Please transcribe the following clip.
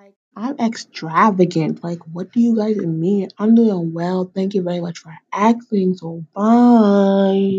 Like, I'm extravagant. Like, what do you guys mean? I'm doing well. Thank you very much for asking. So, bye.